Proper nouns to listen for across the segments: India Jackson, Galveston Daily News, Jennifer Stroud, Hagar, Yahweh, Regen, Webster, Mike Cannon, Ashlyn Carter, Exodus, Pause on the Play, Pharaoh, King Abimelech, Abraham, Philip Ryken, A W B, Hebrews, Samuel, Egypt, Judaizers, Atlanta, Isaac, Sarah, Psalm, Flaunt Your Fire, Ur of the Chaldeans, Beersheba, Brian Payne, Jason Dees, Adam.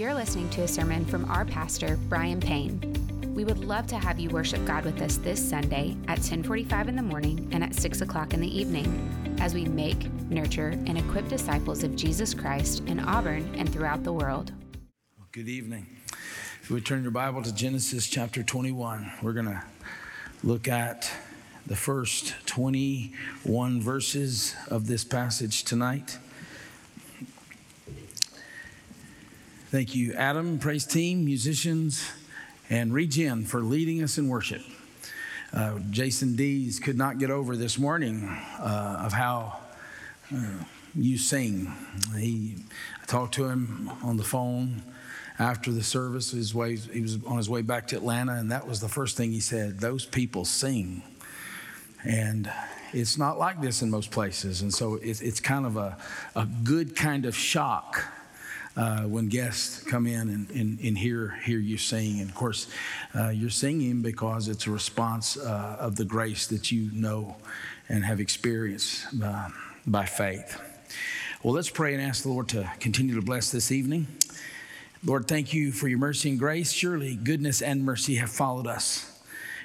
You're listening to a sermon from our pastor, Brian Payne. We would love to have you worship God with us this Sunday at 10:45 in the morning and at 6 o'clock in the evening as we make, nurture, and equip disciples of Jesus Christ in Auburn and throughout the world. Well, good evening. If you would turn your Bible to Genesis chapter 21, we're going to look at the first 21 verses of this passage tonight. Thank you, Adam, praise team, musicians, and Regen for leading us in worship. Jason Dees could not get over this morning of how you sing. I talked to him on the phone after the service. He was on his way back to Atlanta, and that was the first thing he said, those people sing. And it's not like this in most places, and so it's kind of a good kind of shock when guests come in and hear you sing. And of course, you're singing because it's a response of the grace that you know and have experienced by faith. Well, let's pray and ask the Lord to continue to bless this evening. Lord, thank you for your mercy and grace. Surely goodness and mercy have followed us.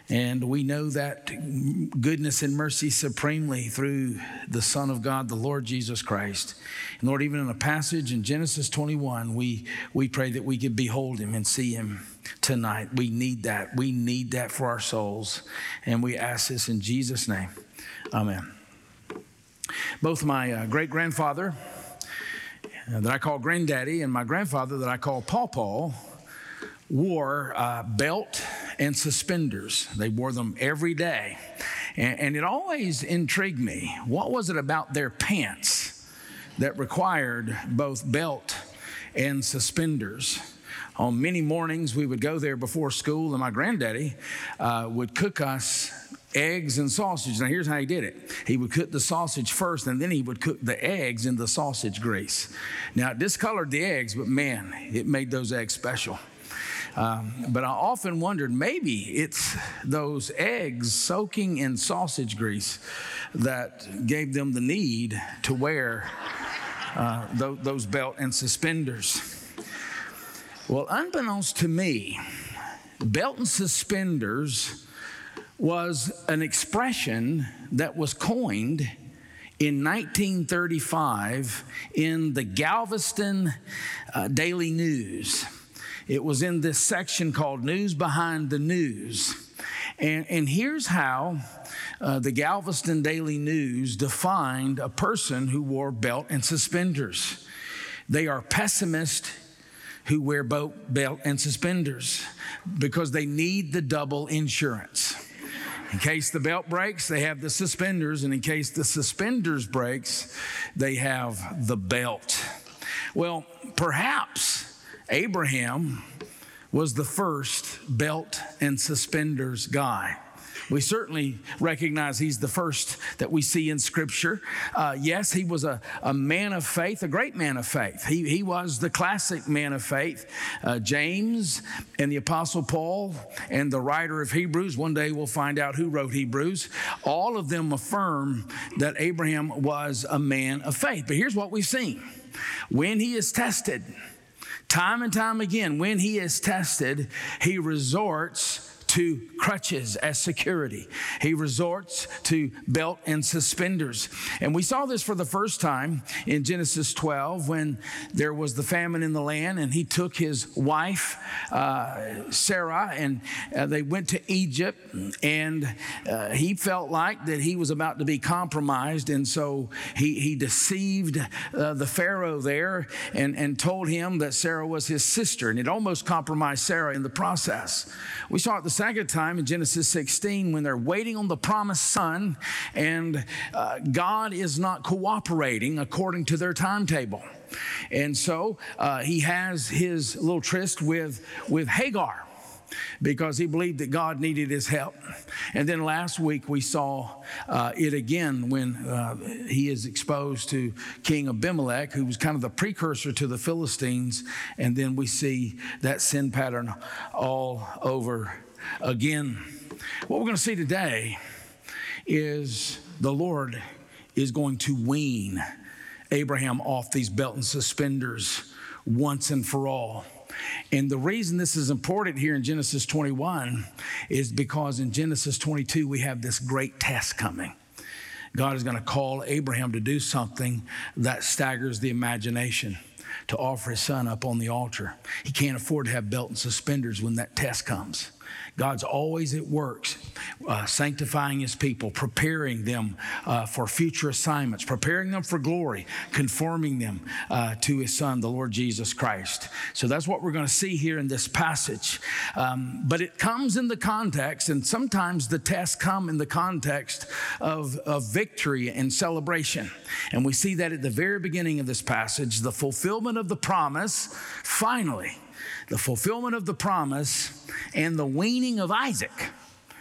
And we know that goodness and mercy supremely through the Son of God, the Lord Jesus Christ. And Lord, even in a passage in Genesis 21, we pray that we could behold him and see him tonight. We need that. We need that for our souls. And we ask this in Jesus' name. Amen. Both my great-grandfather that I call Granddaddy and my grandfather that I call Pawpaw wore a belt and suspenders. They wore them every day. And it always intrigued me. What was it about their pants that required both belt and suspenders? On many mornings, we would go there before school, and my granddaddy would cook us eggs and sausage. Now, here's how he did it. He would cook the sausage first, and then he would cook the eggs in the sausage grease. Now, it discolored the eggs, but man, it made those eggs special. But I often wondered, maybe it's those eggs soaking in sausage grease that gave them the need to wear those belt and suspenders. Well, unbeknownst to me, belt and suspenders was an expression that was coined in 1935 in the Galveston Daily News. It was in this section called News Behind the News. And here's how the Galveston Daily News defined a person who wore belt and suspenders. They are pessimists who wear belt and suspenders because they need the double insurance. In case the belt breaks, they have the suspenders. And in case the suspenders breaks, they have the belt. Well, perhaps Abraham was the first belt and suspenders guy. We certainly recognize he's the first that we see in Scripture. Yes, he was a man of faith, a great man of faith. He was the classic man of faith. James and the Apostle Paul and the writer of Hebrews, one day we'll find out who wrote Hebrews, all of them affirm that Abraham was a man of faith. But here's what we've seen. When he is tested, time and time again, when he is tested, he resorts to crutches as security. He resorts to belt and suspenders. And we saw this for the first time in Genesis 12 when there was the famine in the land and he took his wife, Sarah, and they went to Egypt, and he felt like that he was about to be compromised. And so he deceived the Pharaoh there and told him that Sarah was his sister. And it almost compromised Sarah in the process. We saw it the second time in Genesis 16 when they're waiting on the promised son and God is not cooperating according to their timetable. And so he has his little tryst with Hagar because he believed that God needed his help. And then last week we saw it again when he is exposed to King Abimelech, who was kind of the precursor to the Philistines. And then we see that sin pattern all over again. What we're going to see today is the Lord is going to wean Abraham off these belt and suspenders once and for all. And the reason this is important here in Genesis 21 is because in Genesis 22, we have this great test coming. God is going to call Abraham to do something that staggers the imagination, to offer his son up on the altar. He can't afford to have belt and suspenders when that test comes. God's always at work, sanctifying his people, preparing them for future assignments, preparing them for glory, conforming them to his son, the Lord Jesus Christ. So that's what we're going to see here in this passage. But it comes in the context, and sometimes the tests come in the context of victory and celebration. And we see that at the very beginning of this passage, the fulfillment of the promise, finally. The fulfillment of the promise and the weaning of Isaac,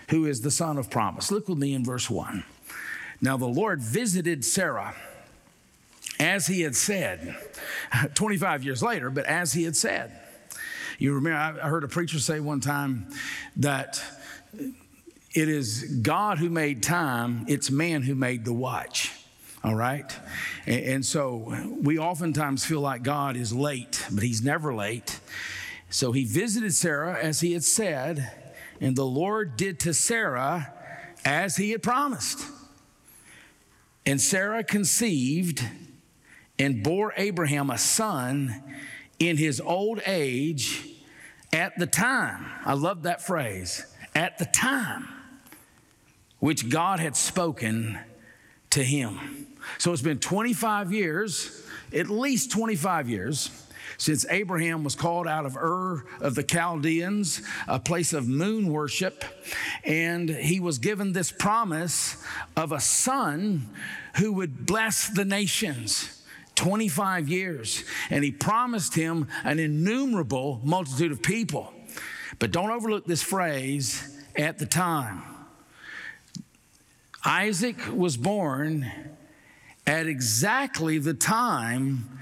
who is the son of promise. Look with me in verse 1. Now the Lord visited Sarah as he had said, 25 years later, but as he had said. You remember, I heard a preacher say one time that it is God who made time, it's man who made the watch. All right? And so we oftentimes feel like God is late, but he's never late. So he visited Sarah as he had said, and the Lord did to Sarah as he had promised. And Sarah conceived and bore Abraham a son in his old age at the time. I love that phrase. At the time which God had spoken to him. So it's been 25 years, at least 25 years, since Abraham was called out of Ur of the Chaldeans, a place of moon worship, and he was given this promise of a son who would bless the nations. 25 years. And he promised him an innumerable multitude of people. But don't overlook this phrase, at the time. Isaac was born at exactly the time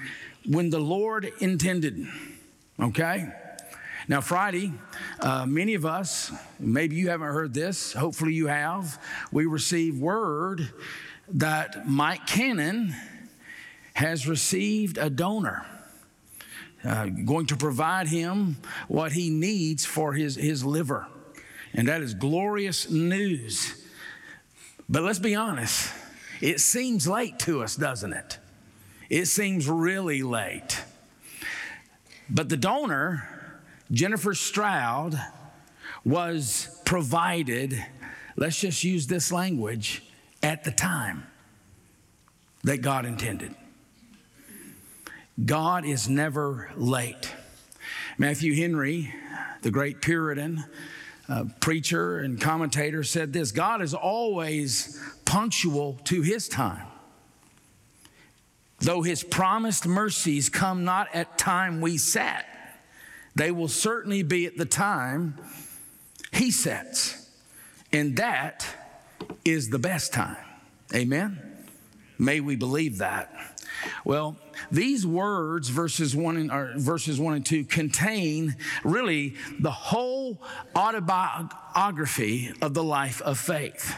when the Lord intended, okay? Now, Friday, many of us, maybe you haven't heard this, hopefully you have, we received word that Mike Cannon has received a donor, going to provide him what he needs for his liver. And that is glorious news. But let's be honest, it seems late to us, doesn't it? It seems really late. But the donor, Jennifer Stroud, was provided, let's just use this language, at the time that God intended. God is never late. Matthew Henry, the great Puritan preacher and commentator, said this: God is always punctual to his time. Though his promised mercies come not at time we set, they will certainly be at the time he sets. And that is the best time. Amen? May we believe that. Well, these words, verses 1 and 2, contain really the whole autobiography of the life of faith.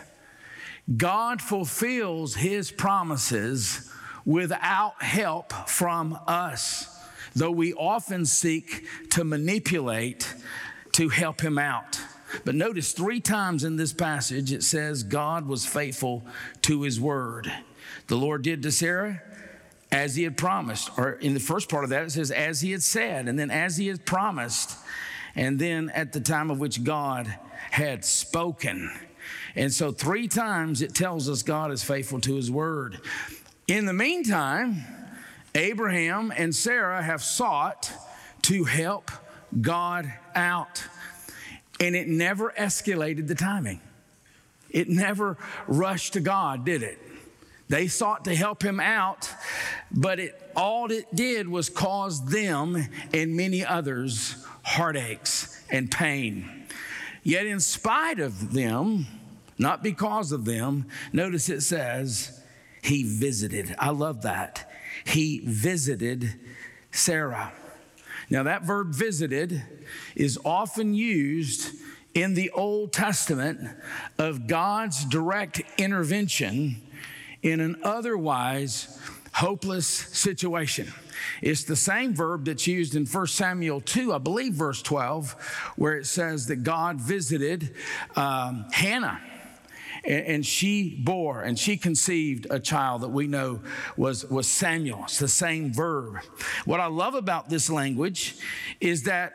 God fulfills his promises without help from us, though we often seek to manipulate to help him out. But notice three times in this passage it says God was faithful to his word. The Lord did to Sarah as he had promised. Or in the first part of that it says as he had said, and then as he had promised, and then at the time of which God had spoken. And so three times it tells us God is faithful to his word. In the meantime, Abraham and Sarah have sought to help God out. And it never escalated the timing. It never rushed to God, did it? They sought to help him out, but all it did was cause them and many others heartaches and pain. Yet in spite of them, not because of them, notice it says, he visited. I love that. He visited Sarah. Now that verb visited is often used in the Old Testament of God's direct intervention in an otherwise hopeless situation. It's the same verb that's used in 1 Samuel 2, I believe verse 12, where it says that God visited Hannah, and she bore, and she conceived a child that we know was Samuel. It's the same verb. What I love about this language is that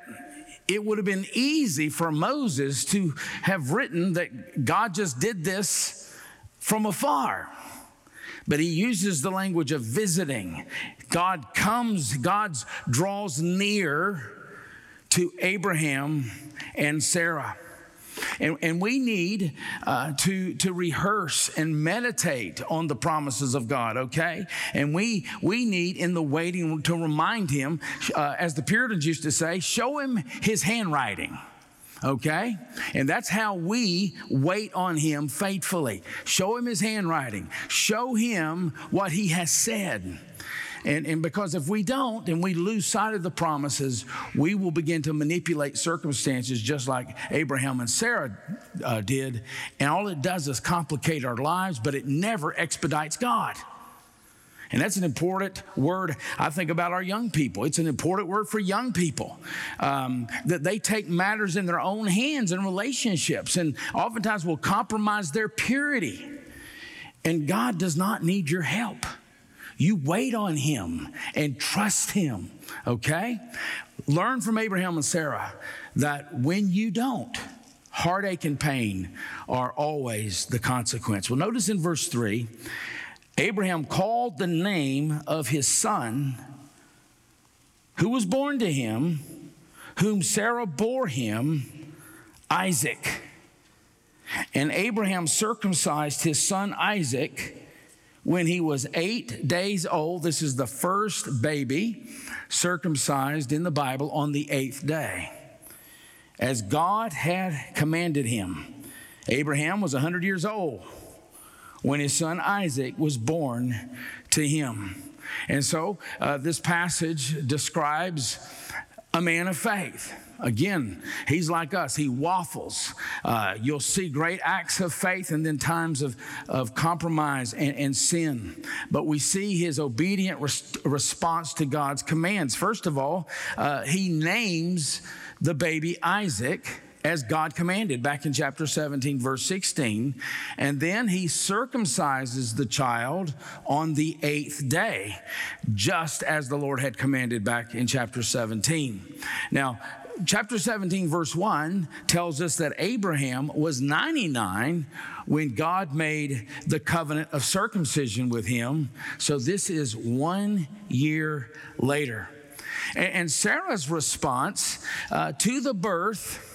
it would have been easy for Moses to have written that God just did this from afar. But he uses the language of visiting. God comes, God draws near to Abraham and Sarah. And we need to rehearse and meditate on the promises of God, okay? And we need in the waiting to remind him, as the Puritans used to say, show him his handwriting, okay? And that's how we wait on him faithfully. Show him his handwriting. Show him what he has said. And because if we don't and we lose sight of the promises, we will begin to manipulate circumstances just like Abraham and Sarah did. And all it does is complicate our lives, but it never expedites God. And that's an important word, I think, about our young people. It's an important word for young people, that they take matters in their own hands in relationships and oftentimes will compromise their purity. And God does not need your help. You wait on him and trust him, okay? Learn from Abraham and Sarah that when you don't, heartache and pain are always the consequence. Well, notice in verse 3, Abraham called the name of his son who was born to him, whom Sarah bore him, Isaac. And Abraham circumcised his son Isaac when he was 8 days old. This is the first baby circumcised in the Bible on the eighth day, as God had commanded him. Abraham was 100 years old when his son Isaac was born to him. And so this passage describes a man of faith. Again, he's like us. He waffles. You'll see great acts of faith and then times of compromise and sin. But we see his obedient response to God's commands. First of all, he names the baby Isaac as God commanded back in chapter 17, verse 16. And then he circumcises the child on the eighth day, just as the Lord had commanded back in chapter 17. Now, chapter 17, verse 1 tells us that Abraham was 99 when God made the covenant of circumcision with him. So this is 1 year later. And Sarah's response to the birth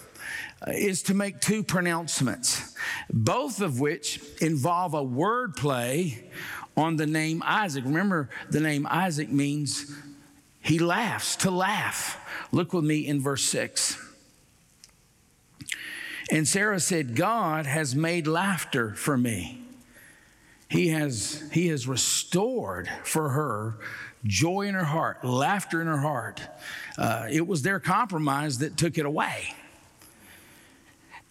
is to make two pronouncements, both of which involve a word play on the name Isaac. Remember, the name Isaac means he laughs, to laugh. Look with me in verse 6. And Sarah said, God has made laughter for me. He has restored for her joy in her heart, laughter in her heart. It was their compromise that took it away.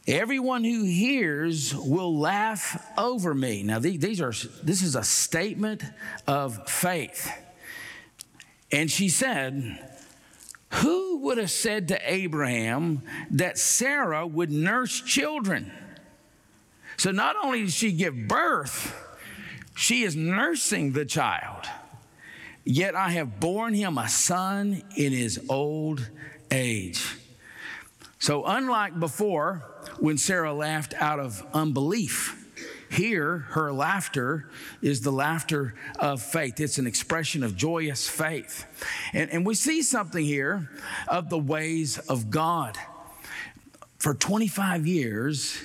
Everyone who hears will laugh over me. Now, this is a statement of faith. And she said, who would have said to Abraham that Sarah would nurse children? So not only did she give birth, she is nursing the child. Yet I have borne him a son in his old age. So unlike before, when Sarah laughed out of unbelief, here her laughter is the laughter of faith. It's an expression of joyous faith. And we see something here of the ways of God. For 25 years,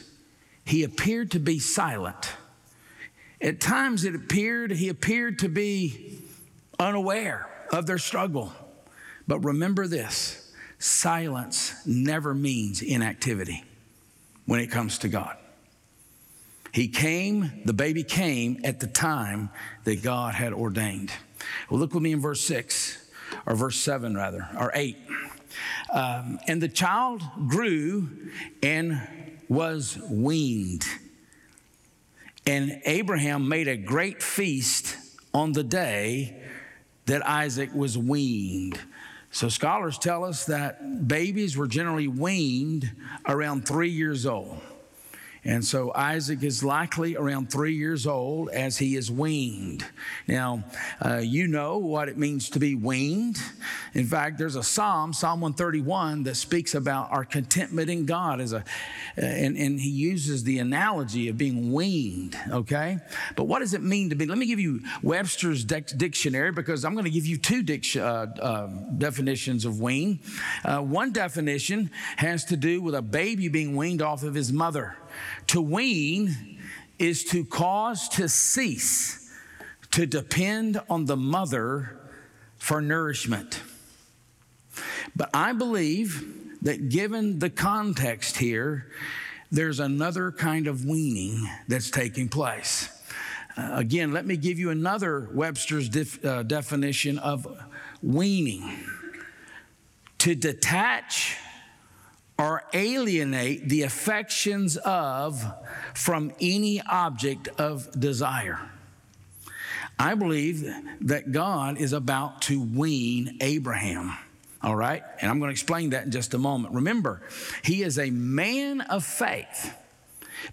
he appeared to be silent. At times he appeared to be unaware of their struggle. But remember this, silence never means inactivity when it comes to God. He came, the baby came at the time that God had ordained. Well, look with me in verse 6, or verse 7 rather, or 8. And the child grew and was weaned. And Abraham made a great feast on the day that Isaac was weaned. So scholars tell us that babies were generally weaned around 3 years old. And so Isaac is likely around 3 years old as he is weaned. Now, you know what it means to be weaned. In fact, there's a psalm, Psalm 131, that speaks about our contentment in God as and he uses the analogy of being weaned, okay? But what does it mean to be? Let me give you Webster's dictionary, because I'm going to give you two definitions of wean. One definition has to do with a baby being weaned off of his mother. To wean is to cause to cease, to depend on the mother for nourishment. But I believe that given the context here, there's another kind of weaning that's taking place. Again, let me give you another Webster's definition of weaning. To detach or alienate the affections of from any object of desire. I believe that God is about to wean Abraham, all right? And I'm going to explain that in just a moment. Remember, he is a man of faith,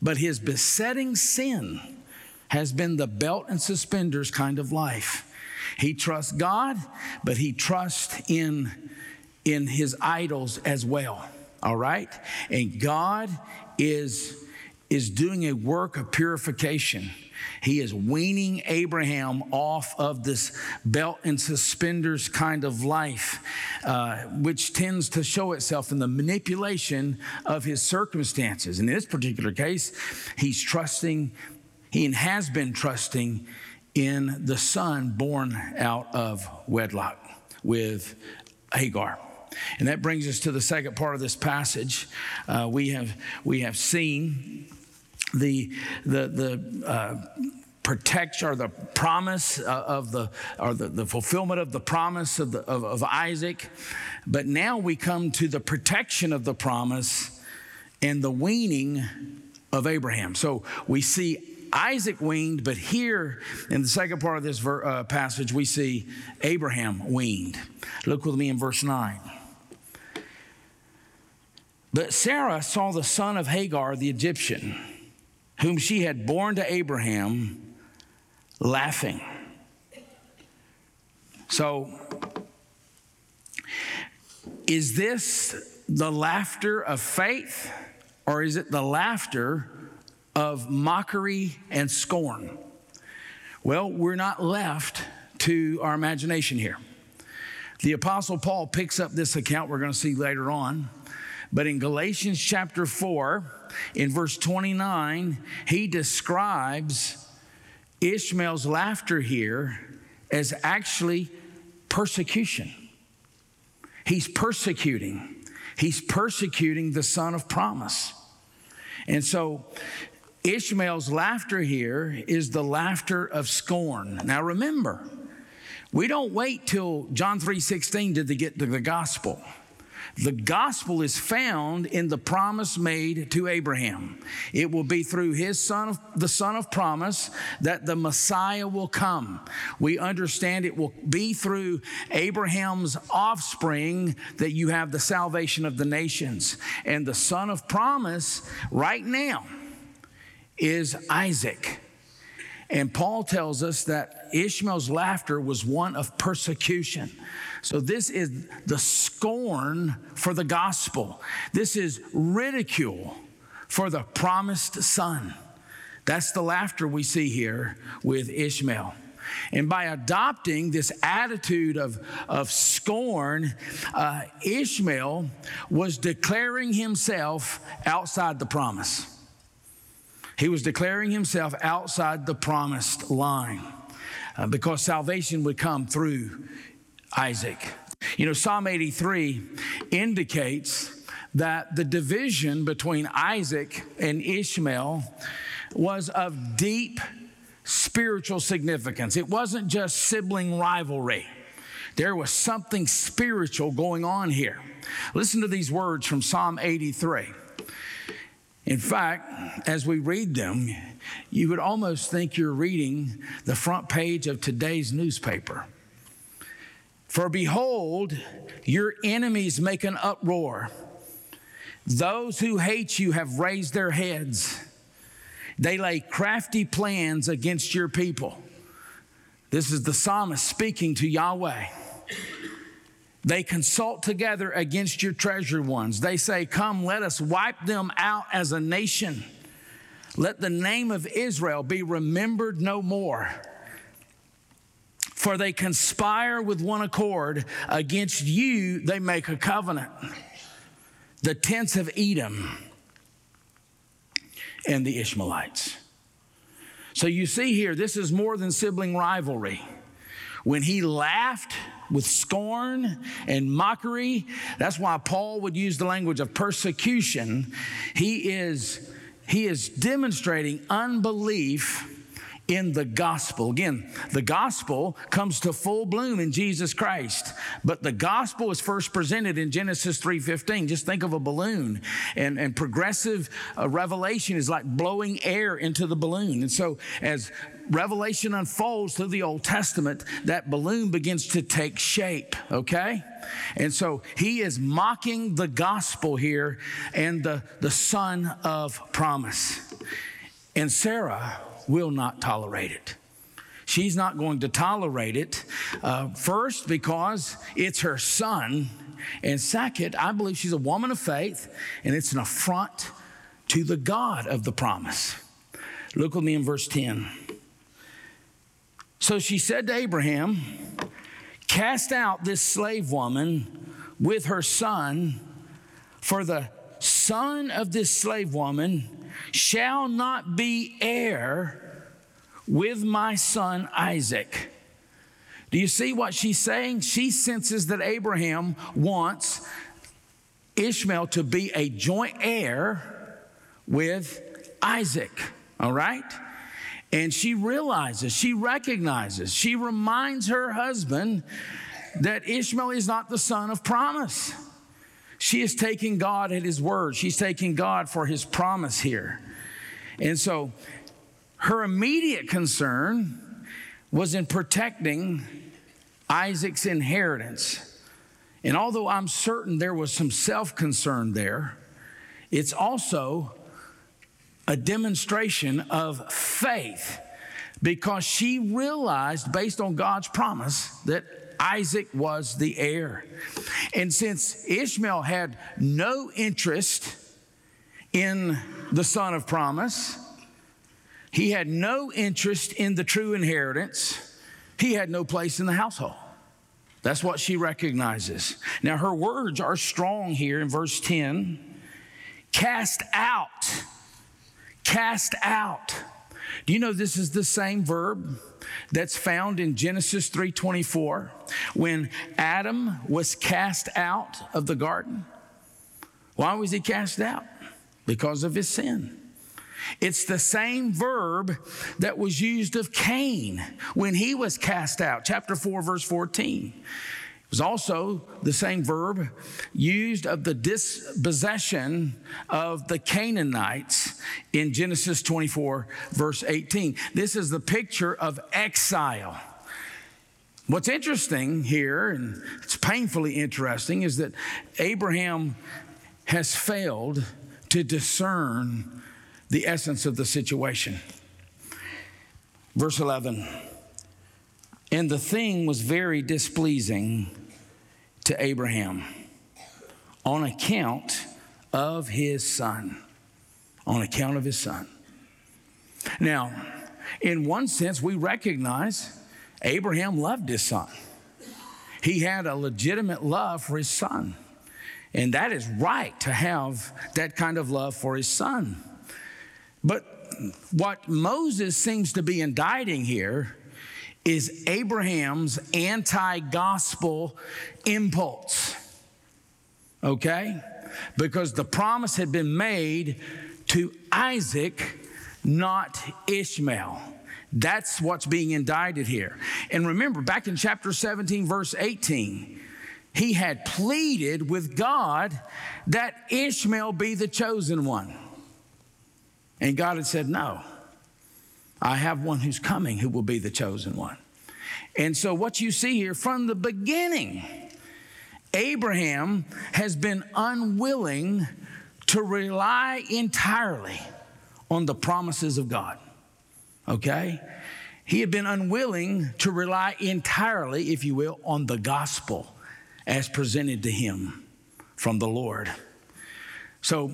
but his besetting sin has been the belt and suspenders kind of life. He trusts God, but he trusts in his idols as well. All right? And God is doing a work of purification. He is weaning Abraham off of this belt and suspenders kind of life, which tends to show itself in the manipulation of his circumstances. In this particular case, he has been trusting in the son born out of wedlock with Hagar. And that brings us to the second part of this passage. We have seen the protection or the promise of the fulfillment of the promise of Isaac, but now we come to the protection of the promise and the weaning of Abraham. So we see Isaac weaned, but here in the second part of this passage we see Abraham weaned. Look with me in verse 9. But Sarah saw the son of Hagar, the Egyptian, whom she had borne to Abraham, laughing. So, is this the laughter of faith, or is it the laughter of mockery and scorn? Well, we're not left to our imagination here. The Apostle Paul picks up this account we're going to see later on. But in Galatians chapter 4, in verse 29, he describes Ishmael's laughter here as actually persecution. He's persecuting the son of promise. And so Ishmael's laughter here is the laughter of scorn. Now remember, we don't wait till John 3:16 to get to the gospel. The gospel is found in the promise made to Abraham. It will be through his son, the son of promise, that the Messiah will come. We understand it will be through Abraham's offspring that you have the salvation of the nations. And the son of promise right now is Isaac. And Paul tells us that Ishmael's laughter was one of persecution. So this is the scorn for the gospel. This is ridicule for the promised son. That's the laughter we see here with Ishmael. And by adopting this attitude of scorn, Ishmael was declaring himself outside the promise. He was declaring himself outside the promised line because salvation would come through Isaac. You know, Psalm 83 indicates that the division between Isaac and Ishmael was of deep spiritual significance. It wasn't just sibling rivalry. There was something spiritual going on here. Listen to these words from Psalm 83. In fact, as we read them, you would almost think you're reading the front page of today's newspaper. For behold, your enemies make an uproar. Those who hate you have raised their heads. They lay crafty plans against your people. This is the psalmist speaking to Yahweh. They consult together against your treasured ones. They say, come, let us wipe them out as a nation. Let the name of Israel be remembered no more. For they conspire with one accord. Against you, they make a covenant. The tents of Edom and the Ishmaelites. So you see here, this is more than sibling rivalry. When he laughed with scorn and mockery, that's why Paul would use the language of persecution. He is demonstrating unbelief in the gospel. Again, the gospel comes to full bloom in Jesus Christ, but the gospel is first presented in Genesis 3:15. Just think of a balloon, and progressive revelation is like blowing air into the balloon. And so as revelation unfolds through the Old Testament, that balloon begins to take shape, okay? And so he is mocking the gospel here and the son of promise. And Sarah will not tolerate it. She's not going to tolerate it. First, because it's her son. And second, I believe she's a woman of faith, and it's an affront to the God of the promise. Look with me in verse 10. So she said to Abraham, cast out this slave woman with her son, for the son of this slave woman shall not be heir with my son Isaac. Do you see what she's saying? She senses that Abraham wants Ishmael to be a joint heir with Isaac, all right? And she realizes, she recognizes, she reminds her husband that Ishmael is not the son of promise. She is taking God at his word. She's taking God for his promise here. And so her immediate concern was in protecting Isaac's inheritance. And although I'm certain there was some self-concern there, it's also a demonstration of faith, because she realized, based on God's promise, that Isaac was the heir. And since Ishmael had no interest in the son of promise, he had no interest in the true inheritance, he had no place in the household. That's what she recognizes. Now, her words are strong here in verse 10. Cast out. Cast out. Do you know this is the same verb that's found in Genesis 3:24 when Adam was cast out of the garden? Why was he cast out? Because of his sin. It's the same verb that was used of Cain when he was cast out, chapter 4, verse 14. It was also the same verb used of the dispossession of the Canaanites in Genesis 24, verse 18. This is the picture of exile. What's interesting here, and it's painfully interesting, is that Abraham has failed to discern the essence of the situation. Verse 11. And the thing was very displeasing to Abraham on account of his son. On account of his son. Now, in one sense, we recognize Abraham loved his son. He had a legitimate love for his son. And that is right to have that kind of love for his son. But what Moses seems to be indicting here is Abraham's anti-gospel impulse, okay? Because the promise had been made to Isaac, not Ishmael. That's what's being indicted here. And remember, back in chapter 17, verse 18, he had pleaded with God that Ishmael be the chosen one. And God had said, no. I have one who's coming who will be the chosen one. And so what you see here from the beginning, Abraham has been unwilling to rely entirely on the promises of God, okay? He had been unwilling to rely entirely, if you will, on the gospel as presented to him from the Lord. So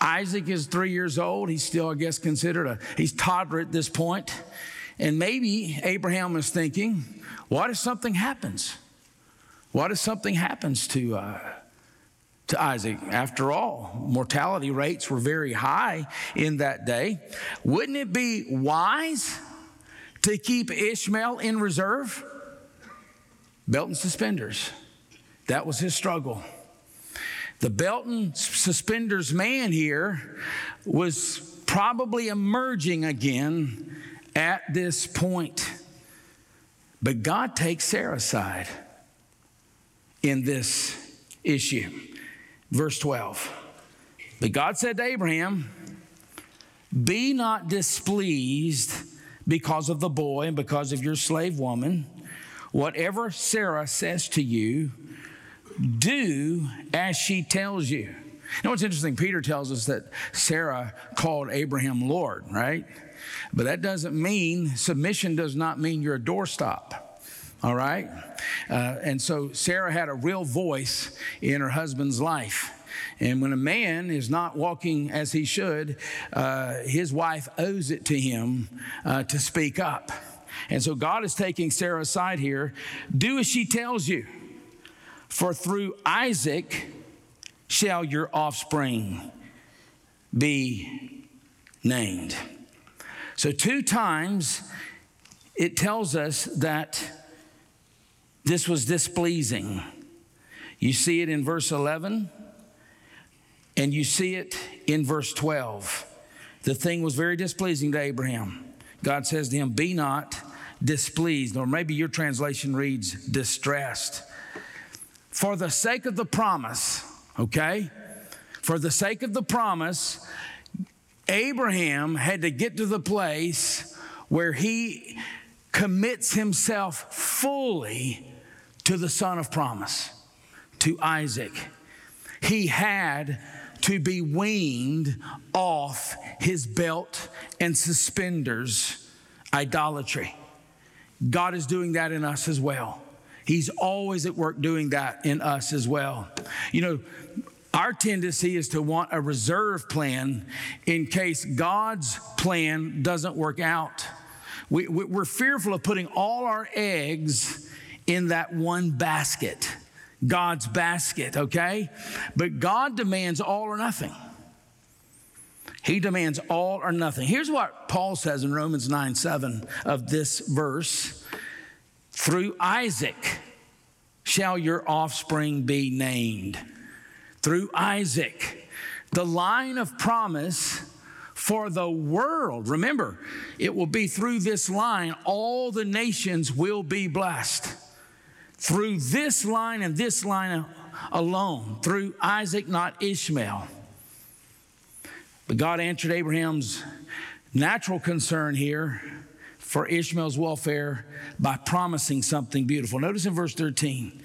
Isaac is 3 years old. He's still, I guess, considered he's toddler at this point. And maybe Abraham is thinking, what if something happens? What if something happens to Isaac? After all, mortality rates were very high in that day. Wouldn't it be wise to keep Ishmael in reserve? Belt and suspenders. That was his struggle. The belt and suspenders man here was probably emerging again at this point. But God takes Sarah's side in this issue. Verse 12. But God said to Abraham, "Be not displeased because of the boy and because of your slave woman. Whatever Sarah says to you, do as she tells you." You know what's interesting? Peter tells us that Sarah called Abraham Lord, right? But that doesn't mean, submission does not mean you're a doorstop. All right? And so Sarah had a real voice in her husband's life. And when a man is not walking as he should, his wife owes it to him to speak up. And so God is taking Sarah aside here. Do as she tells you, for through Isaac shall your offspring be named. So two times it tells us that this was displeasing. You see it in verse 11, and you see it in verse 12. The thing was very displeasing to Abraham. God says to him, "Be not displeased," or maybe your translation reads distressed. For the sake of the promise, okay? For the sake of the promise, Abraham had to get to the place where he commits himself fully to the son of promise, to Isaac. He had to be weaned off his belt and suspenders idolatry. God is doing that in us as well. He's always at work doing that in us as well. You know, our tendency is to want a reserve plan in case God's plan doesn't work out. We're fearful of putting all our eggs in that one basket, God's basket, okay? But God demands all or nothing. He demands all or nothing. Here's what Paul says in Romans 9:7 of this verse. Through Isaac shall your offspring be named. Through Isaac, the line of promise for the world. Remember, it will be through this line all the nations will be blessed. Through this line and this line alone, through Isaac, not Ishmael. But God answered Abraham's natural concern here for Ishmael's welfare by promising something beautiful. Notice in verse 13.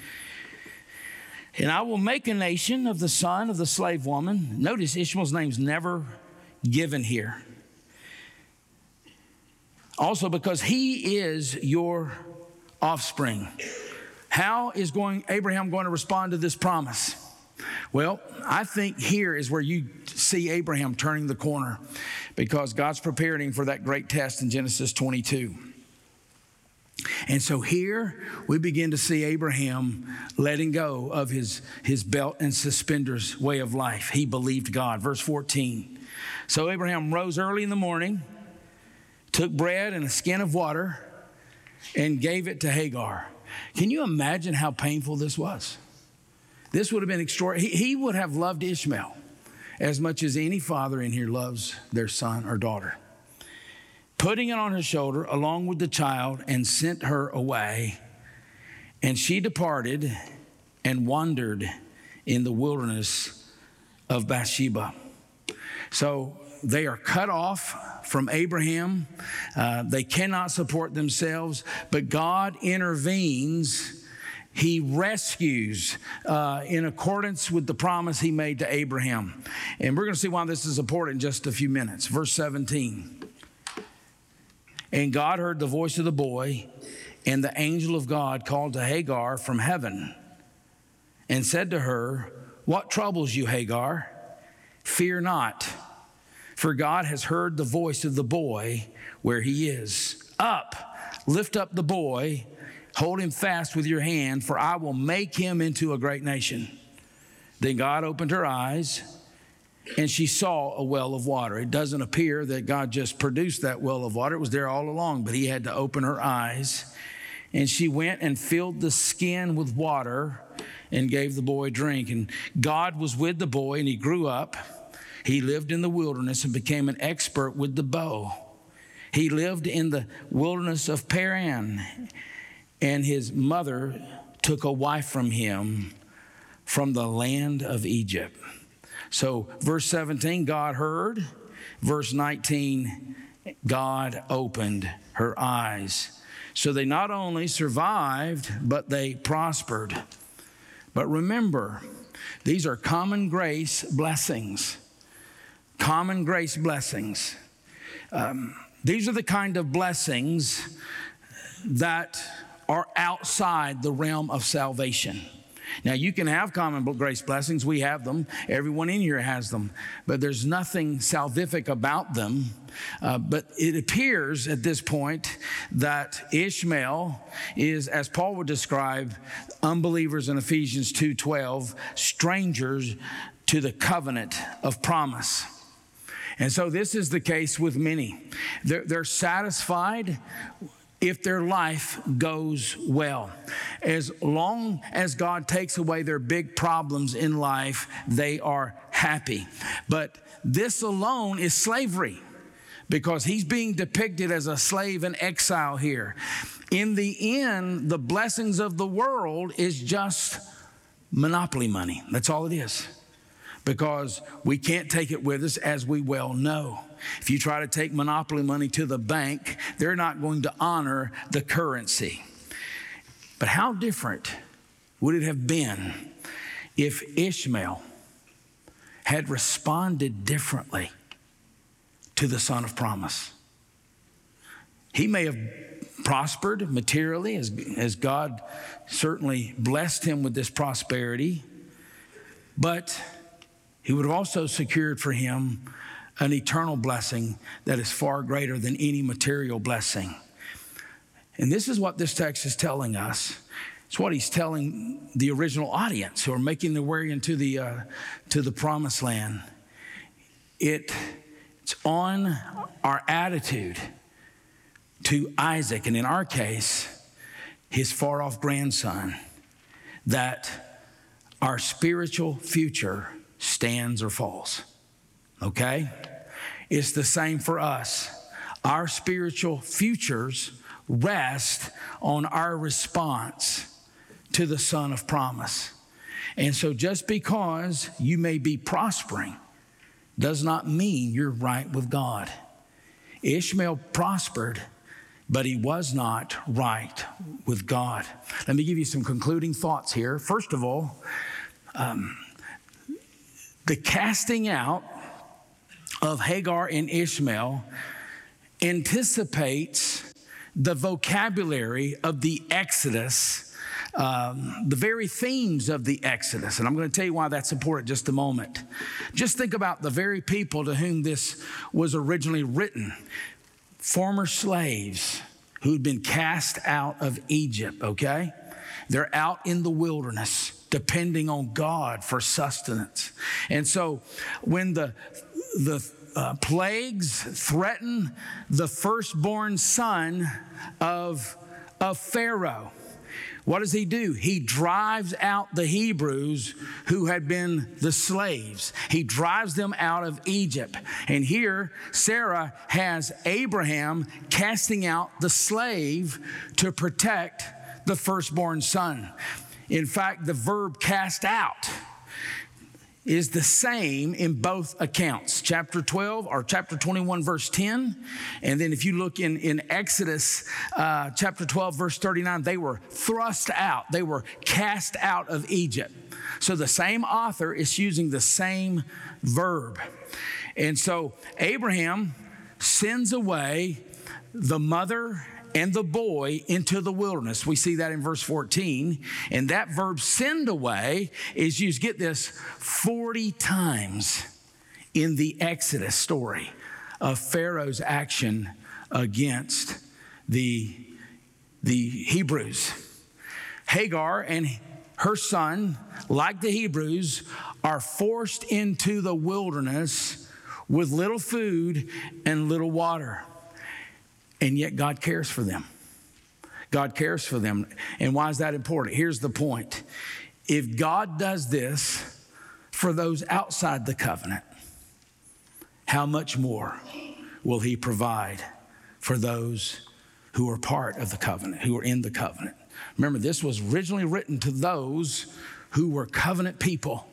And I will make a nation of the son of the slave woman. Notice Ishmael's name's never given here. Also because he is your offspring. How is Abraham going to respond to this promise? Well, I think here is where you see Abraham turning the corner, because God's preparing him for that great test in Genesis 22. And so here we begin to see Abraham letting go of his belt and suspenders way of life. He believed God. Verse 14. So Abraham rose early in the morning, took bread and a skin of water, and gave it to Hagar. Can you imagine how painful this was? This would have been extraordinary. He would have loved Ishmael as much as any father in here loves their son or daughter. Putting it on her shoulder along with the child, and sent her away. And she departed and wandered in the wilderness of Beersheba. So they are cut off from Abraham. They cannot support themselves, but God intervenes. He rescues in accordance with the promise he made to Abraham. And we're going to see why this is important in just a few minutes. Verse 17. And God heard the voice of the boy, and the angel of God called to Hagar from heaven and said to her, "What troubles you, Hagar? Fear not, for God has heard the voice of the boy where he is. Up, lift up the boy, hold him fast with your hand, for I will make him into a great nation." Then God opened her eyes, and she saw a well of water. It doesn't appear that God just produced that well of water. It was there all along, but he had to open her eyes. And she went and filled the skin with water and gave the boy drink. And God was with the boy, and he grew up. He lived in the wilderness and became an expert with the bow. He lived in the wilderness of Paran. And his mother took a wife from him from the land of Egypt. So verse 17, God heard. Verse 19, God opened her eyes. So they not only survived, but they prospered. But remember, these are common grace blessings. Common grace blessings. These are the kind of blessings that are outside the realm of salvation. Now, you can have common grace blessings. We have them. Everyone in here has them. But there's nothing salvific about them. But it appears at this point that Ishmael is, as Paul would describe unbelievers in Ephesians 2:12, strangers to the covenant of promise. And so this is the case with many. They're satisfied if their life goes well. As long as God takes away their big problems in life, they are happy. But this alone is slavery, because he's being depicted as a slave in exile here. In the end, the blessings of the world is just monopoly money. That's all it is, because we can't take it with us, as we well know. If you try to take monopoly money to the bank, they're not going to honor the currency. But how different would it have been if Ishmael had responded differently to the son of promise? He may have prospered materially, as God certainly blessed him with this prosperity, but he would have also secured for him an eternal blessing that is far greater than any material blessing. And this is what this text is telling us. It's what he's telling the original audience who are making their way into to the promised land. It's on our attitude to Isaac, and in our case, his far-off grandson, that our spiritual future stands or falls. Okay? It's the same for us. Our spiritual futures rest on our response to the Son of Promise. And so just because you may be prospering does not mean you're right with God. Ishmael prospered, but he was not right with God. Let me give you some concluding thoughts here. First of all, the casting out of Hagar and Ishmael anticipates the vocabulary of the Exodus, the very themes of the Exodus. And I'm going to tell you why that's important in just a moment. Just think about the very people to whom this was originally written. Former slaves who'd been cast out of Egypt, okay? They're out in the wilderness, depending on God for sustenance. And so when the plagues threaten the firstborn son of Pharaoh, what does he do? He drives out the Hebrews who had been the slaves. He drives them out of Egypt. And here, Sarah has Abraham casting out the slave to protect the firstborn son. In fact, the verb cast out is the same in both accounts, chapter 12 or chapter 21, verse 10. And then if you look in Exodus chapter 12, verse 39, they were thrust out. They were cast out of Egypt. So the same author is using the same verb. And so Abraham sends away the mother and the boy into the wilderness. We see that in verse 14. And that verb send away is used, get this, 40 times in the Exodus story of Pharaoh's action against the Hebrews. Hagar and her son, like the Hebrews, are forced into the wilderness with little food and little water. And yet God cares for them. God cares for them. And why is that important? Here's the point. If God does this for those outside the covenant, how much more will he provide for those who are part of the covenant, who are in the covenant? Remember, this was originally written to those who were covenant people.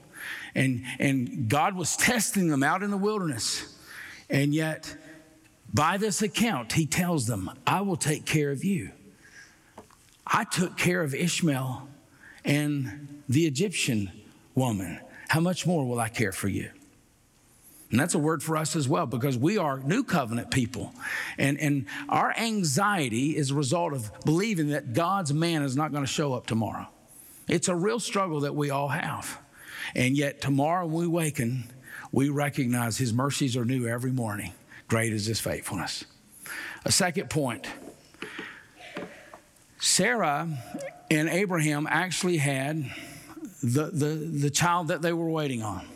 And God was testing them out in the wilderness. And yet, by this account, he tells them, I will take care of you. I took care of Ishmael and the Egyptian woman. How much more will I care for you? And that's a word for us as well, because we are new covenant people. And our anxiety is a result of believing that God's man is not going to show up tomorrow. It's a real struggle that we all have. And yet tomorrow when we waken, we recognize his mercies are new every morning. Great is his faithfulness. A second point. Sarah and Abraham actually had the child that they were waiting on.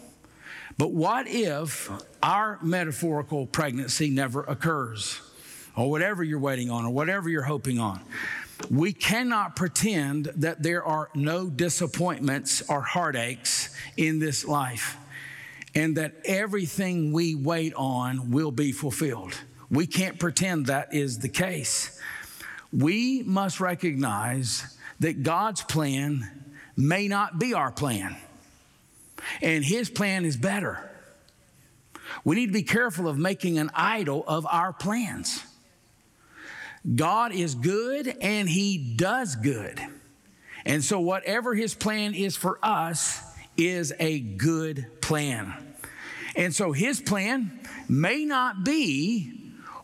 But what if our metaphorical pregnancy never occurs? Or whatever you're waiting on, or whatever you're hoping on. We cannot pretend that there are no disappointments or heartaches in this life, and that everything we wait on will be fulfilled. We can't pretend that is the case. We must recognize that God's plan may not be our plan, and his plan is better. We need to be careful of making an idol of our plans. God is good, and he does good. And so whatever his plan is for us is a good plan. And so his plan may not be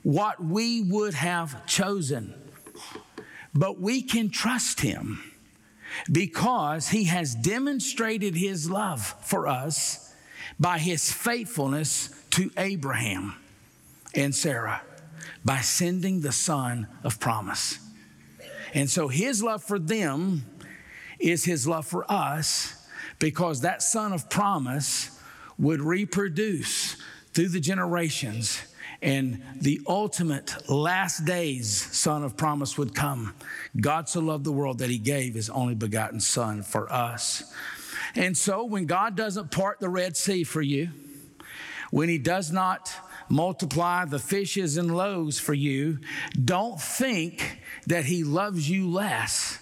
what we would have chosen, but we can trust him because he has demonstrated his love for us by his faithfulness to Abraham and Sarah by sending the son of promise. And so his love for them is his love for us, because that son of promise would reproduce through the generations, and the ultimate last days son of promise would come. God so loved the world that he gave his only begotten son for us. And so when God doesn't part the Red Sea for you, when he does not multiply the fishes and loaves for you, don't think that he loves you less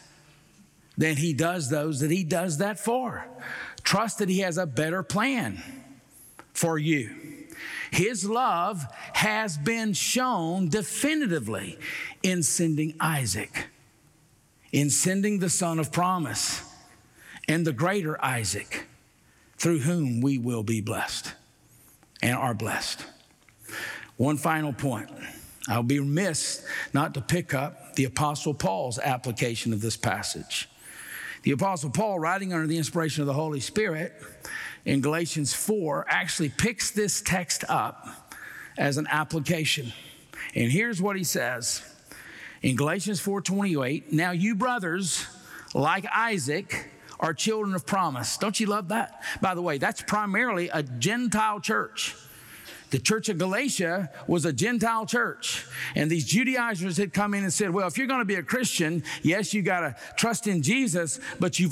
than he does those that he does that for. Trust that he has a better plan for you. His love has been shown definitively in sending Isaac, in sending the son of promise, and the greater Isaac, through whom we will be blessed and are blessed. One final point. I'll be remiss not to pick up the Apostle Paul's application of this passage. The Apostle Paul, writing under the inspiration of the Holy Spirit in Galatians 4, actually picks this text up as an application. And here's what he says in Galatians 4:28, now you brothers, like Isaac, are children of promise. Don't you love that? By the way, that's primarily a Gentile church. The church of Galatia was a Gentile church, and these Judaizers had come in and said, well, if you're going to be a Christian, yes, you got to trust in Jesus, but you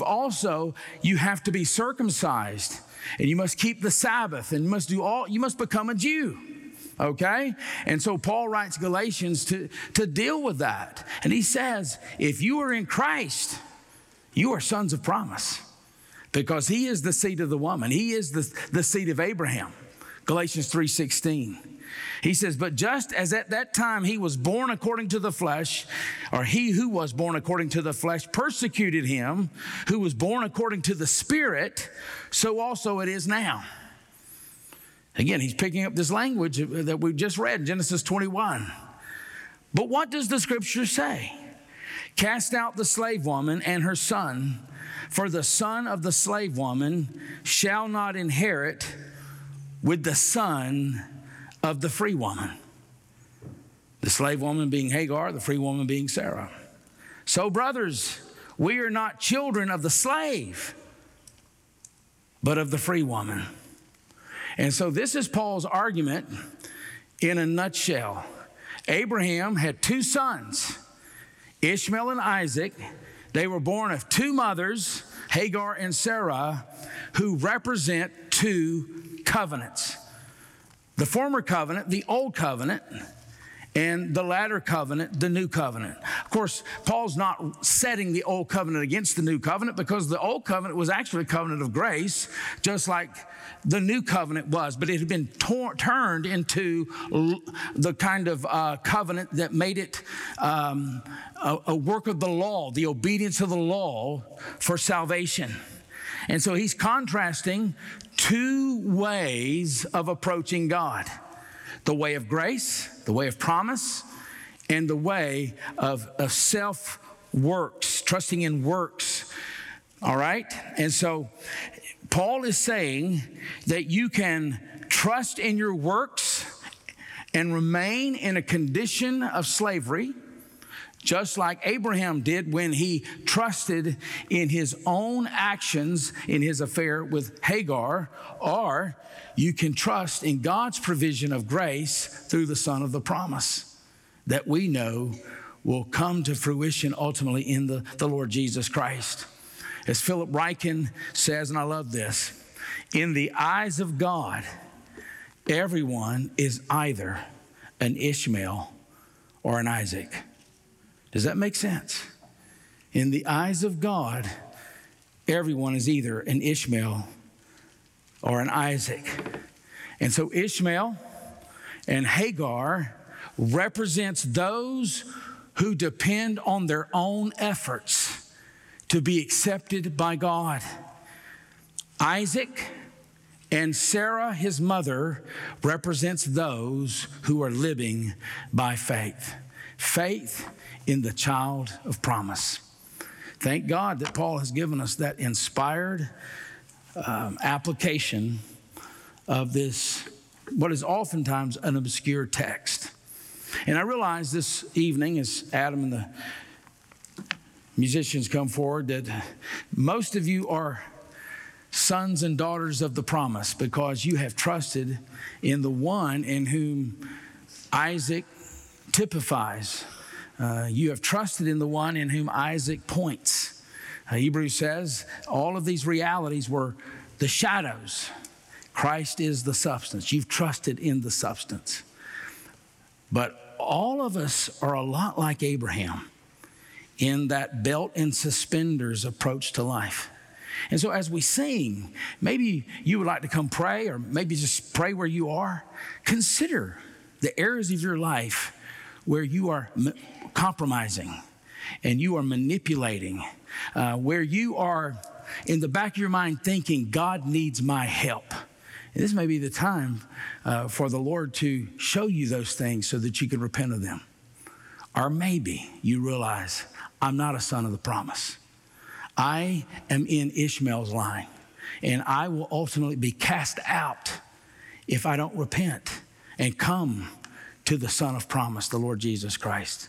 have to be circumcised, and you must keep the Sabbath, and you must become a Jew. Okay? And so Paul writes Galatians to deal with that. And he says, if you are in Christ, you are sons of promise. because he is the seed of the woman. He is the seed of Abraham. Galatians 3:16. He says, but just as at that time he was born according to the flesh, or he who was born according to the flesh persecuted him who was born according to the Spirit, so also it is now. Again, he's picking up this language that we just read in Genesis 21. But what does the scripture say? Cast out the slave woman and her son, for the son of the slave woman shall not inherit with the son of the free woman. The slave woman being Hagar, the free woman being Sarah. So, brothers, we are not children of the slave, but of the free woman. And so this is Paul's argument in a nutshell. Abraham had two sons, Ishmael and Isaac. They were born of two mothers, Hagar and Sarah, who represent two covenants. The former covenant, the old covenant, and the latter covenant, the new covenant. Of course, Paul's not setting the old covenant against the new covenant because the old covenant was actually a covenant of grace, just like the new covenant was, but it had been turned into the kind of covenant that made it a work of the law, the obedience of the law for salvation. And so he's contrasting two ways of approaching God: the way of grace, the way of promise, and the way of self-works, trusting in works, all right? And so Paul is saying that you can trust in your works and remain in a condition of slavery, just like Abraham did when he trusted in his own actions in his affair with Hagar, or you can trust in God's provision of grace through the Son of the Promise that we know will come to fruition ultimately in the Lord Jesus Christ. As Philip Ryken says, and I love this, in the eyes of God, everyone is either an Ishmael or an Isaac. Does that make sense? In the eyes of God, everyone is either an Ishmael or an Isaac. And so Ishmael and Hagar represents those who depend on their own efforts to be accepted by God. Isaac and Sarah, his mother, represents those who are living by faith. Faith in the child of promise. Thank God that Paul has given us that inspired application of this, what is oftentimes an obscure text. And I realize this evening, as Adam and the musicians come forward, that most of you are sons and daughters of the promise because you have trusted in the one in whom Isaac typifies. You have trusted in the one in whom Isaac points. Hebrews says all of these realities were the shadows. Christ is the substance. You've trusted in the substance. But all of us are a lot like Abraham in that belt and suspenders approach to life. And so as we sing, maybe you would like to come pray, or maybe just pray where you are. Consider the areas of your life where you are compromising and you are manipulating, where you are in the back of your mind thinking, God needs my help. And this may be the time for the Lord to show you those things so that you can repent of them. Or maybe you realize, I'm not a son of the promise. I am in Ishmael's line, and I will ultimately be cast out if I don't repent and come to the Son of Promise, the Lord Jesus Christ.